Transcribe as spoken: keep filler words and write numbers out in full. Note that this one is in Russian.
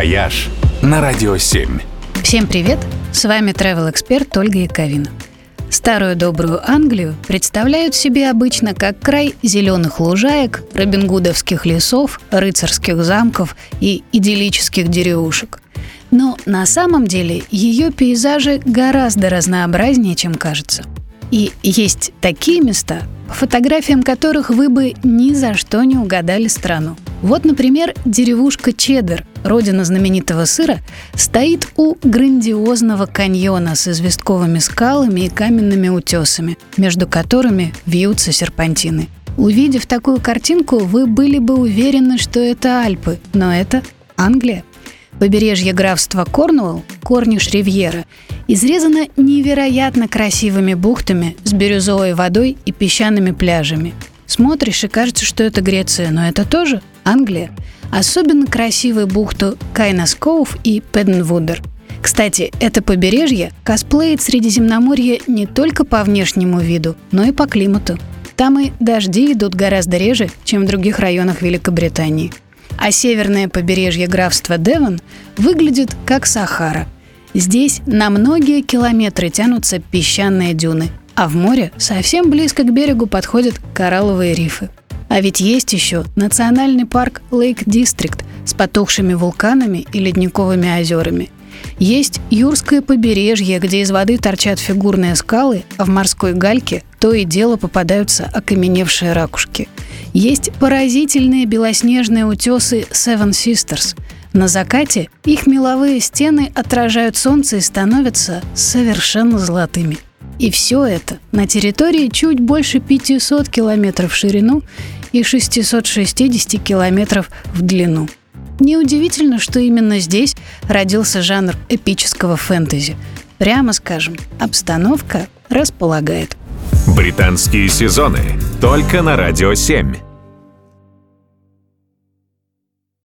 «Вояж» на Радио семь. Всем привет! С вами travel-эксперт Ольга Яковин. Старую добрую Англию представляют себе обычно как край зеленых лужаек, робингудовских лесов, рыцарских замков и идиллических деревушек. Но на самом деле ее пейзажи гораздо разнообразнее, чем кажется. И есть такие места, по фотографиям которых вы бы ни за что не угадали страну. Вот, например, деревушка Чеддер, родина знаменитого сыра, стоит у грандиозного каньона с известковыми скалами и каменными утесами, между которыми вьются серпантины. Увидев такую картинку, вы были бы уверены, что это Альпы, но это Англия. Побережье графства Корнуолл, Корниш-Ривьера, изрезано невероятно красивыми бухтами с бирюзовой водой и песчаными пляжами. Смотришь и кажется, что это Греция, но это тоже Англия. Особенно красивые бухты Кайнаскоуф и Пэднвудер. Кстати, это побережье косплеит Средиземноморье не только по внешнему виду, но и по климату. Там и дожди идут гораздо реже, чем в других районах Великобритании. А северное побережье графства Девон выглядит как Сахара. Здесь на многие километры тянутся песчаные дюны, а в море совсем близко к берегу подходят коралловые рифы. А ведь есть еще национальный парк Лейк Дистрикт с потухшими вулканами и ледниковыми озерами. Есть юрское побережье, где из воды торчат фигурные скалы, а в морской гальке то и дело попадаются окаменевшие ракушки. Есть поразительные белоснежные утесы Seven Sisters. На закате их меловые стены отражают солнце и становятся совершенно золотыми. И все это на территории чуть больше пятьсот километров в ширину и шестьсот шестьдесят километров в длину. Неудивительно, что именно здесь родился жанр эпического фэнтези. Прямо скажем, обстановка располагает. Британские сезоны только на Радио семь.